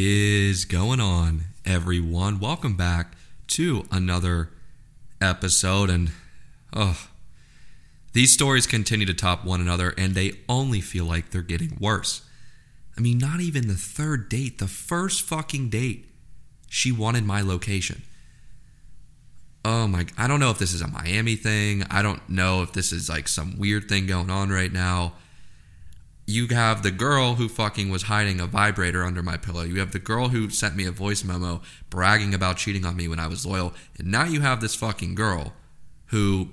is going on, everyone? Welcome back to another episode, and these stories continue to top one another, and they only feel like they're getting worse. I mean, not even the third date, the first fucking date, she wanted my location. Oh my, I don't know if this is a Miami thing. I don't know if this is like some weird thing going on right now. You have the girl who fucking was hiding a vibrator under my pillow. You have the girl who sent me a voice memo bragging about cheating on me when I was loyal. And now you have this fucking girl who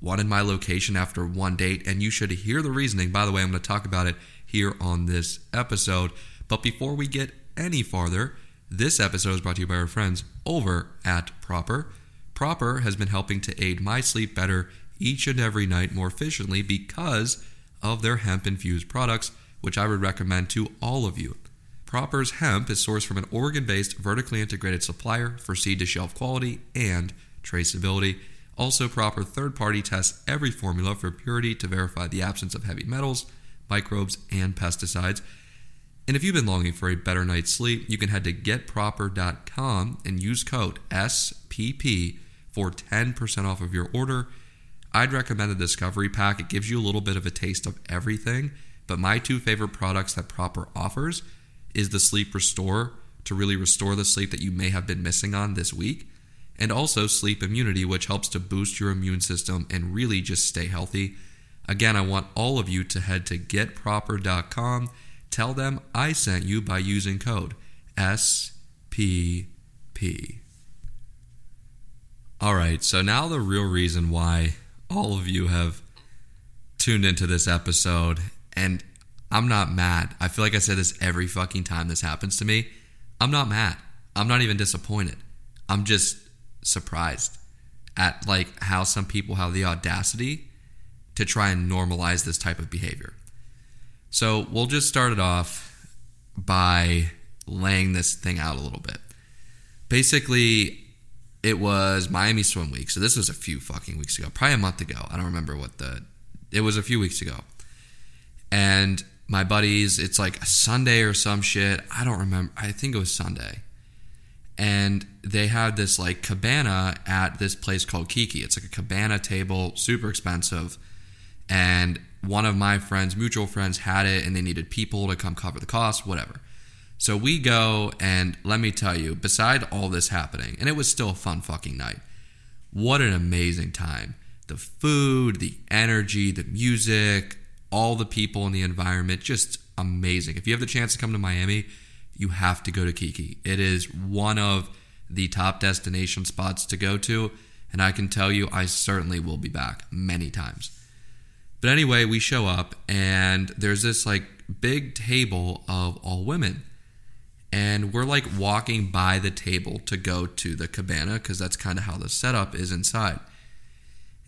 wanted my location after one date, and you should hear the reasoning. By the way, I'm going to talk about it here on this episode. But before we get any farther, this episode is brought to you by our friends over at Proper. Proper has been helping to aid my sleep better each and every night more efficiently because of their hemp-infused products, which I would recommend to all of you. Proper's hemp is sourced from an Oregon-based, vertically integrated supplier for seed-to-shelf quality and traceability. Also, Proper third-party tests every formula for purity to verify the absence of heavy metals, microbes, and pesticides. And if you've been longing for a better night's sleep, you can head to getproper.com and use code SPP for 10% off of your order. I'd recommend the Discovery Pack. It gives you a little bit of a taste of everything, but my two favorite products that Proper offers is the Sleep Restore, to really restore the sleep that you may have been missing on this week, and also Sleep Immunity, which helps to boost your immune system and really just stay healthy. Again, I want all of you to head to getproper.com. Tell them I sent you by using code SPP. All right, so now the real reason why all of you have tuned into this episode, and I'm not mad. I feel like I say this every fucking time this happens to me. I'm not mad. I'm not even disappointed. I'm just surprised at like how some people have the audacity to try and normalize this type of behavior. So we'll just start it off by laying this thing out a little bit. Basically, it was Miami Swim Week. So this was a few fucking weeks ago, probably a month ago. I don't remember it was a few weeks ago. And my buddies, it's like a Sunday or some shit. I don't remember. I think it was Sunday. And they had this like cabana at this place called Kiki. It's like a cabana table, super expensive. And one of my friends, mutual friends, had it, and they needed people to come cover the cost, whatever. So we go, and let me tell you, beside all this happening, and it was still a fun fucking night, what an amazing time. The food, the energy, the music, all the people in the environment, just amazing. If you have the chance to come to Miami, you have to go to Kiki. It is one of the top destination spots to go to, and I can tell you I certainly will be back many times. But anyway, we show up, and there's this like big table of all women, and we're like walking by the table to go to the cabana because that's kind of how the setup is inside.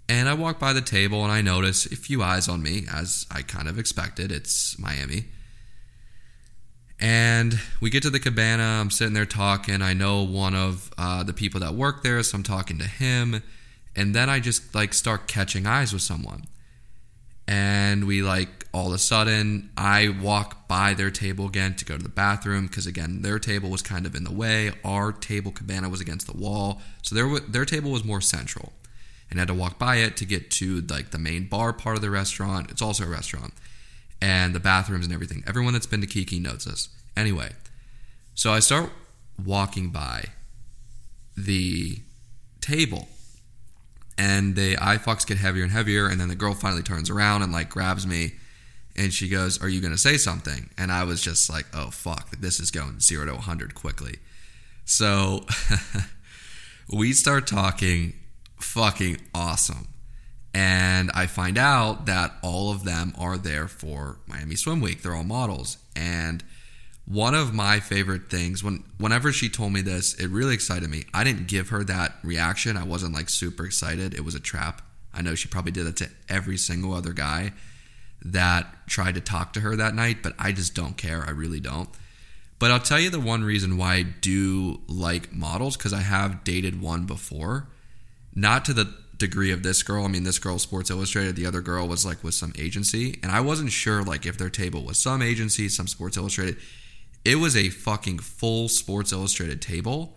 And I walk by the table, and I notice a few eyes on me, as I kind of expected. It's Miami. And we get to the cabana. I'm sitting there talking. I know one of the people that work there, so I'm talking to him. And then I just like start catching eyes with someone. And we like all of a sudden, I walk by their table again to go to the bathroom because again, their table was kind of in the way. Our table cabana was against the wall. So their table was more central, and I had to walk by it to get to like the main bar part of the restaurant. It's also a restaurant. And the bathrooms and everything. Everyone that's been to Kiki knows this. Anyway, so I start walking by the table, and the eye fucks get heavier and heavier, and then the girl finally turns around and like grabs me, and she goes, "Are you going to say something?" And I was just like, oh fuck, this is going 0 to 100 quickly. So we start talking fucking awesome. And I find out that all of them are there for Miami Swim Week. They're all models. And one of my favorite things, whenever she told me this, it really excited me. I didn't give her that reaction. I wasn't like super excited. It was a trap. I know she probably did that to every single other guy that tried to talk to her that night, but I just don't care. I really don't. But I'll tell you the one reason why I do like models, because I have dated one before. Not to the degree of this girl. I mean, this girl, Sports Illustrated, the other girl was like with some agency, and I wasn't sure like if their table was some agency, some Sports Illustrated. It was a fucking full Sports Illustrated table,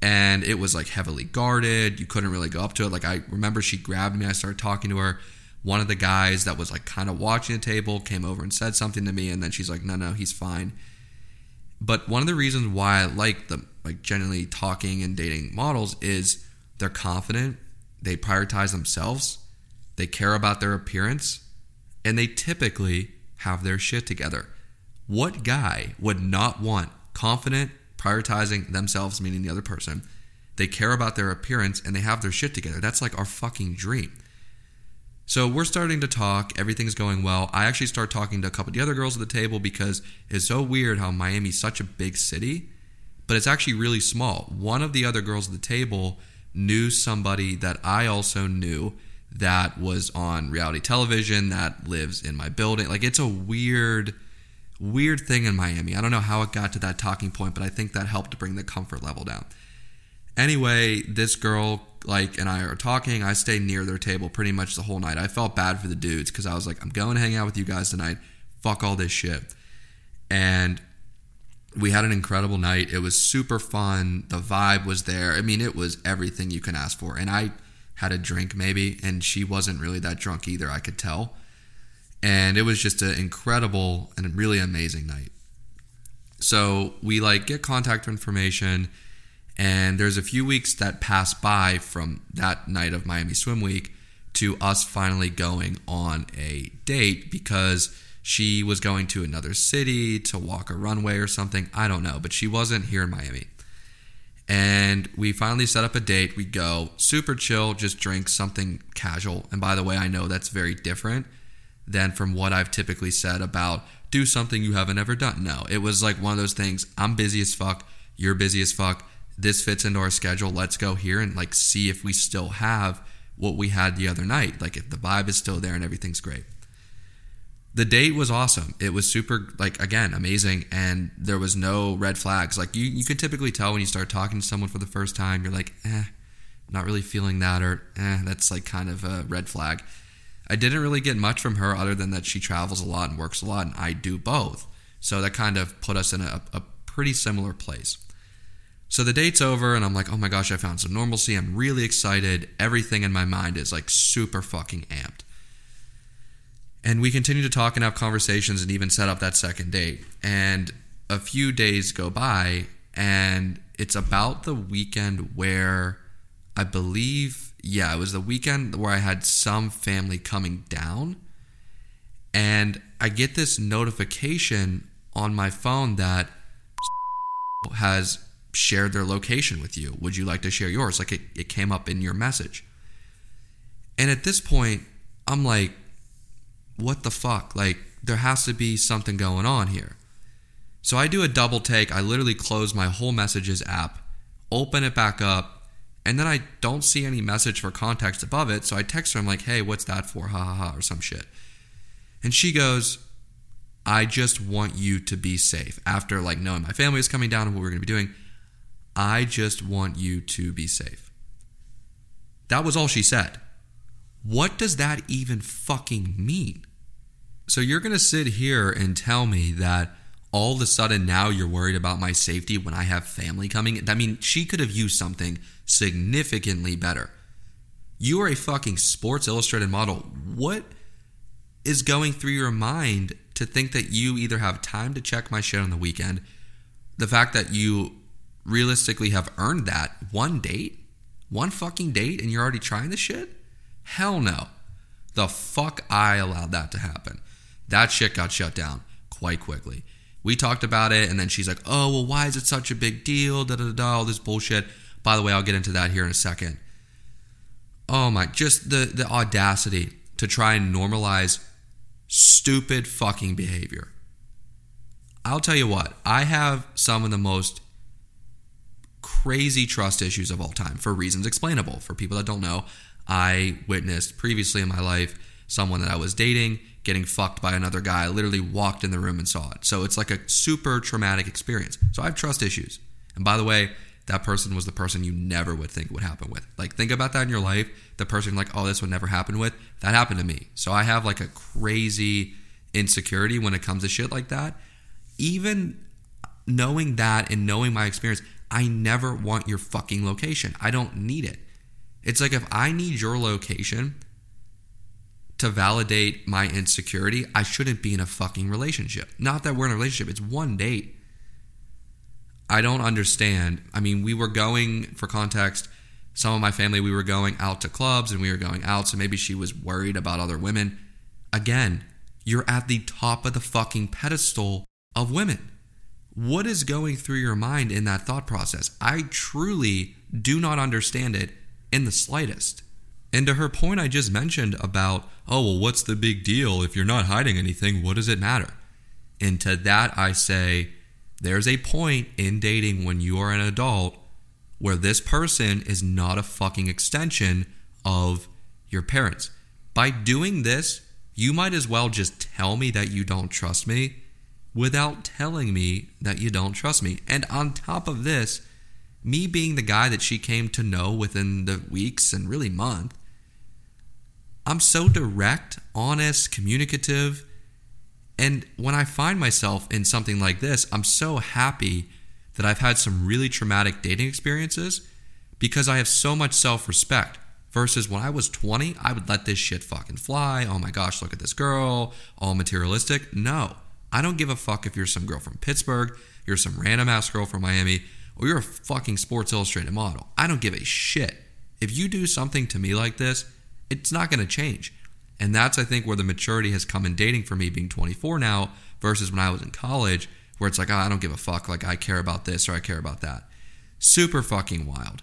and it was like heavily guarded. You couldn't really go up to it. Like, I remember she grabbed me, I started talking to her. One of the guys that was like kind of watching the table came over and said something to me, and then she's like, no, he's fine. But one of the reasons why I like the generally talking and dating models is they're confident, they prioritize themselves, they care about their appearance, and they typically have their shit together. What guy would not want confident, prioritizing themselves, meaning the other person? They care about their appearance and they have their shit together. That's like our fucking dream. So we're starting to talk. Everything's going well. I actually start talking to a couple of the other girls at the table because it's so weird how Miami's such a big city, but it's actually really small. One of the other girls at the table knew somebody that I also knew that was on reality television that lives in my building. Like, it's a weird thing in Miami. I don't know how it got to that talking point, but I think that helped to bring the comfort level down. Anyway, this girl and I are talking. I stay near their table pretty much the whole night. I felt bad for the dudes because I was like, I'm going to hang out with you guys tonight. Fuck all this shit. And we had an incredible night. It was super fun. The vibe was there. I mean, it was everything you can ask for. And I had a drink maybe, and she wasn't really that drunk either, I could tell. And it was just an incredible and really amazing night. So we get contact information, and there's a few weeks that pass by from that night of Miami Swim Week to us finally going on a date because she was going to another city to walk a runway or something. I don't know, but she wasn't here in Miami. And we finally set up a date. We go super chill, just drink something casual. And by the way, I know that's very different than from what I've typically said about do something you haven't ever done. No, it was like one of those things. I'm busy as fuck. You're busy as fuck. This fits into our schedule. Let's go here and see if we still have what we had the other night. If the vibe is still there and everything's great. The date was awesome. It was super, again, amazing. And there was no red flags. You can typically tell when you start talking to someone for the first time, you're like, not really feeling that, or that's kind of a red flag. I didn't really get much from her other than that she travels a lot and works a lot, and I do both. So that kind of put us in a pretty similar place. So the date's over, and I'm like, oh my gosh, I found some normalcy. I'm really excited. Everything in my mind is super fucking amped. And we continue to talk and have conversations and even set up that second date. And a few days go by, and it's about the weekend where I believe, it was the weekend where I had some family coming down. And I get this notification on my phone that has shared their location with you. Would you like to share yours? It came up in your message. And at this point, I'm like, what the fuck? There has to be something going on here. So I do a double take. I literally close my whole messages app, open it back up, and then I don't see any message for context above it. So I text her. I'm like, hey, what's that for? Ha ha ha, or some shit. And she goes, I just want you to be safe. After knowing my family is coming down and what we're going to be doing, I just want you to be safe. That was all she said. What does that even fucking mean? So you're going to sit here and tell me that all of a sudden now you're worried about my safety when I have family coming? I mean, she could have used something significantly better. You are a fucking Sports Illustrated model. What is going through your mind to think that you either have time to check my shit on the weekend, the fact that you realistically have earned that one fucking date, and you're already trying this shit? Hell no. The fuck I allowed that to happen. That shit got shut down quite quickly. We talked about it, and then she's like, oh, well, why is it such a big deal? Da da da da, all this bullshit. By the way, I'll get into that here in a second. Oh my, just the audacity to try and normalize stupid fucking behavior. I'll tell you what, I have some of the most crazy trust issues of all time for reasons explainable. For people that don't know, I witnessed previously in my life someone that I was dating getting fucked by another guy. I literally walked in the room and saw it. So it's a super traumatic experience. So I have trust issues. And by the way, that person was the person you never would think would happen with. Think about that in your life. The person oh, this would never happen with. That happened to me. So I have a crazy insecurity when it comes to shit like that. Even knowing that and knowing my experience, I never want your fucking location. I don't need it. It's like if I need your location to validate my insecurity, I shouldn't be in a fucking relationship. Not that we're in a relationship. It's one date. I don't understand. I mean, we were going, for context, some of my family, we were going out to clubs and we were going out, so maybe she was worried about other women. Again, you're at the top of the fucking pedestal of women. What is going through your mind in that thought process? I truly do not understand it in the slightest. And to her point I just mentioned about, oh, well, what's the big deal? If you're not hiding anything, what does it matter? And to that I say, there's a point in dating when you are an adult where this person is not a fucking extension of your parents. By doing this, you might as well just tell me that you don't trust me without telling me that you don't trust me. And on top of this, me being the guy that she came to know within the weeks and really month, I'm so direct, honest, communicative. And when I find myself in something like this, I'm so happy that I've had some really traumatic dating experiences because I have so much self-respect versus when I was 20, I would let this shit fucking fly. Oh my gosh, look at this girl, all materialistic. No, I don't give a fuck if you're some girl from Pittsburgh, you're some random ass girl from Miami, or you're a fucking Sports Illustrated model. I don't give a shit. If you do something to me like this, it's not going to change. And that's, I think, where the maturity has come in dating for me being 24 now versus when I was in college where it's like, oh, I don't give a fuck. Like, I care about this or I care about that. Super fucking wild.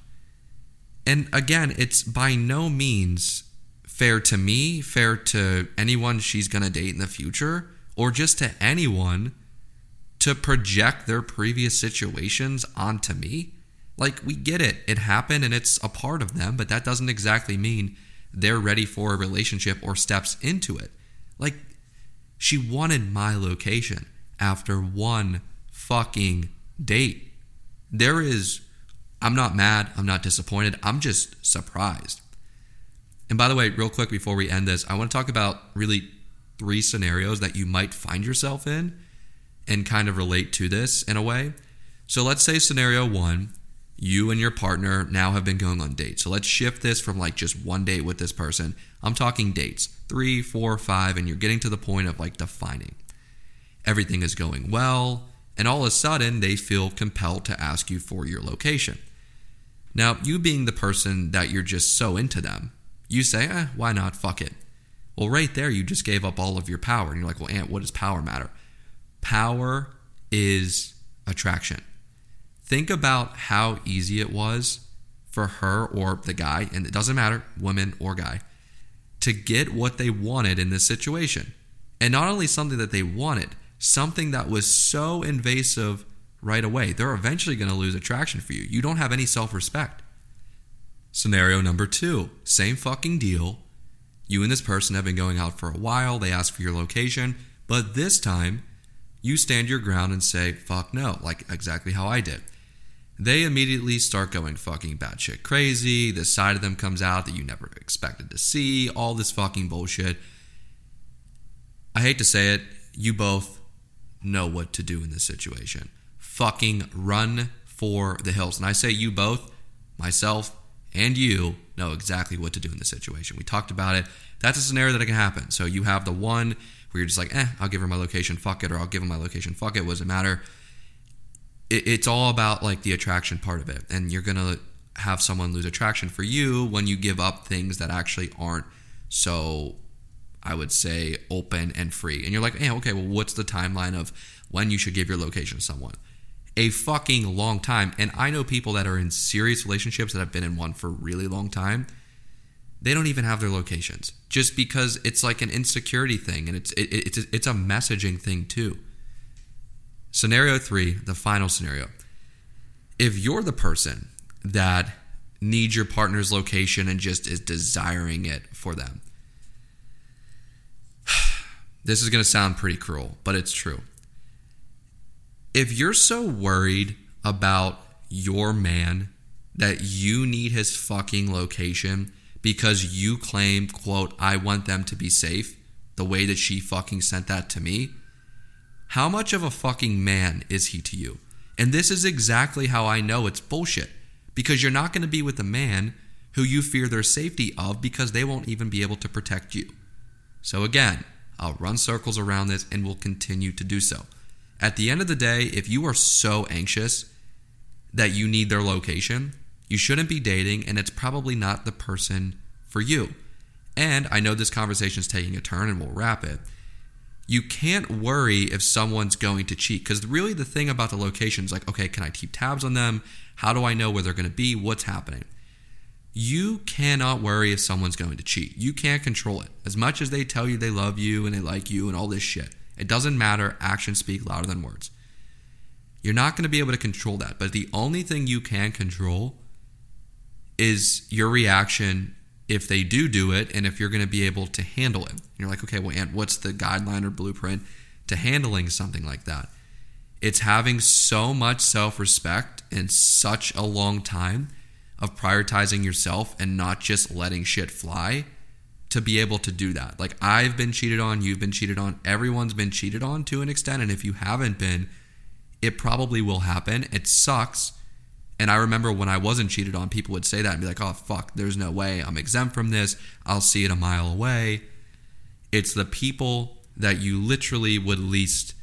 And again, it's by no means fair to me, fair to anyone she's going to date in the future, or just to anyone to project their previous situations onto me. Like, we get it. It happened and it's a part of them, but that doesn't exactly mean they're ready for a relationship or steps into it. Like, she wanted my location after one fucking date. I'm not mad, I'm not disappointed, I'm just surprised. And by the way, real quick before we end this, I want to talk about really three scenarios that you might find yourself in and kind of relate to this in a way. So let's say scenario one, you and your partner now have been going on dates. So let's shift this from like just one date with this person. I'm talking dates, 3, 4, 5, and you're getting to the point of like defining. Everything is going well, and all of a sudden they feel compelled to ask you for your location. Now, you being the person that you're just so into them, you say, why not? Fuck it. Well, right there, you just gave up all of your power. And you're like, well, Ant, what does power matter? Power is attraction. Think about how easy it was for her or the guy, and it doesn't matter, woman or guy, to get what they wanted in this situation. And not only something that they wanted, something that was so invasive right away. They're eventually going to lose attraction for you. You don't have any self-respect. Scenario number two, same fucking deal. You and this person have been going out for a while. They ask for your location, but this time you stand your ground and say, fuck no, like exactly how I did. They immediately start going fucking batshit crazy. This side of them comes out that you never expected to see. All this fucking bullshit. I hate to say it, you both know what to do in this situation. Fucking run for the hills. And I say you both, myself and you, know exactly what to do in this situation. We talked about it. That's a scenario that can happen. So you have the one where you're just like, I'll give her my location, fuck it, or I'll give him my location, fuck it, what does it matter? It's all about like the attraction part of it. And you're going to have someone lose attraction for you when you give up things that actually aren't so, I would say, open and free. And you're like, okay, well, what's the timeline of when you should give your location to someone? A fucking long time. And I know people that are in serious relationships that have been in one for a really long time. They don't even have their locations just because it's like an insecurity thing. And it's a messaging thing too. Scenario three, the final scenario. If you're the person that needs your partner's location and just is desiring it for them, this is going to sound pretty cruel, but it's true. If you're so worried about your man that you need his fucking location because you claim, quote, I want them to be safe, the way that she fucking sent that to me, how much of a fucking man is he to you? And this is exactly how I know it's bullshit, because you're not going to be with a man who you fear their safety of, because they won't even be able to protect you. So again, I'll run circles around this and will continue to do so. At the end of the day, if you are so anxious that you need their location, you shouldn't be dating, and it's probably not the person for you. And I know this conversation is taking a turn and we'll wrap it. You can't worry if someone's going to cheat, because really the thing about the location is like, okay, can I keep tabs on them? How do I know where they're going to be? What's happening? You cannot worry if someone's going to cheat. You can't control it. As much as they tell you they love you and they like you and all this shit, it doesn't matter. Actions speak louder than words. You're not going to be able to control that. But the only thing you can control is your reaction if they do it, and if you're going to be able to handle it. And you're like, okay, well, Ant, what's the guideline or blueprint to handling something like that? It's having so much self-respect and such a long time of prioritizing yourself and not just letting shit fly to be able to do that. Like, I've been cheated on, you've been cheated on, everyone's been cheated on to an extent, and if you haven't been, it probably will happen. It sucks. And I remember when I wasn't cheated on, people would say that and be like, oh, fuck, there's no way I'm exempt from this. I'll see it a mile away. It's the people that you literally would least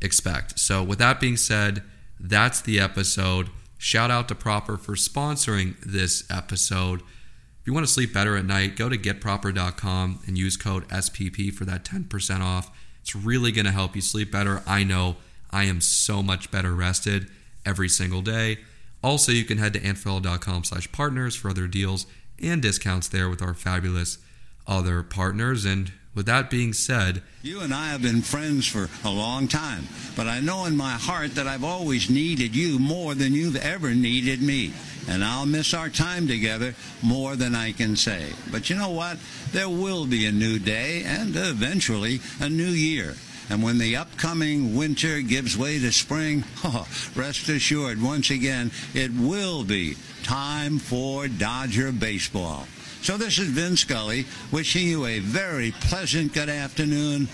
expect. So with that being said, that's the episode. Shout out to Proper for sponsoring this episode. If you want to sleep better at night, go to getproper.com and use code SPP for that 10% off. It's really going to help you sleep better. I know I am so much better rested every single day. Also, you can head to antferrella.com/partners for other deals and discounts there with our fabulous other partners. And with that being said, you and I have been friends for a long time, but I know in my heart that I've always needed you more than you've ever needed me. And I'll miss our time together more than I can say. But you know what? There will be a new day and eventually a new year. And when the upcoming winter gives way to spring, oh, rest assured, once again, it will be time for Dodger baseball. So this is Vin Scully wishing you a very pleasant good afternoon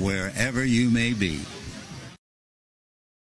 wherever you may be.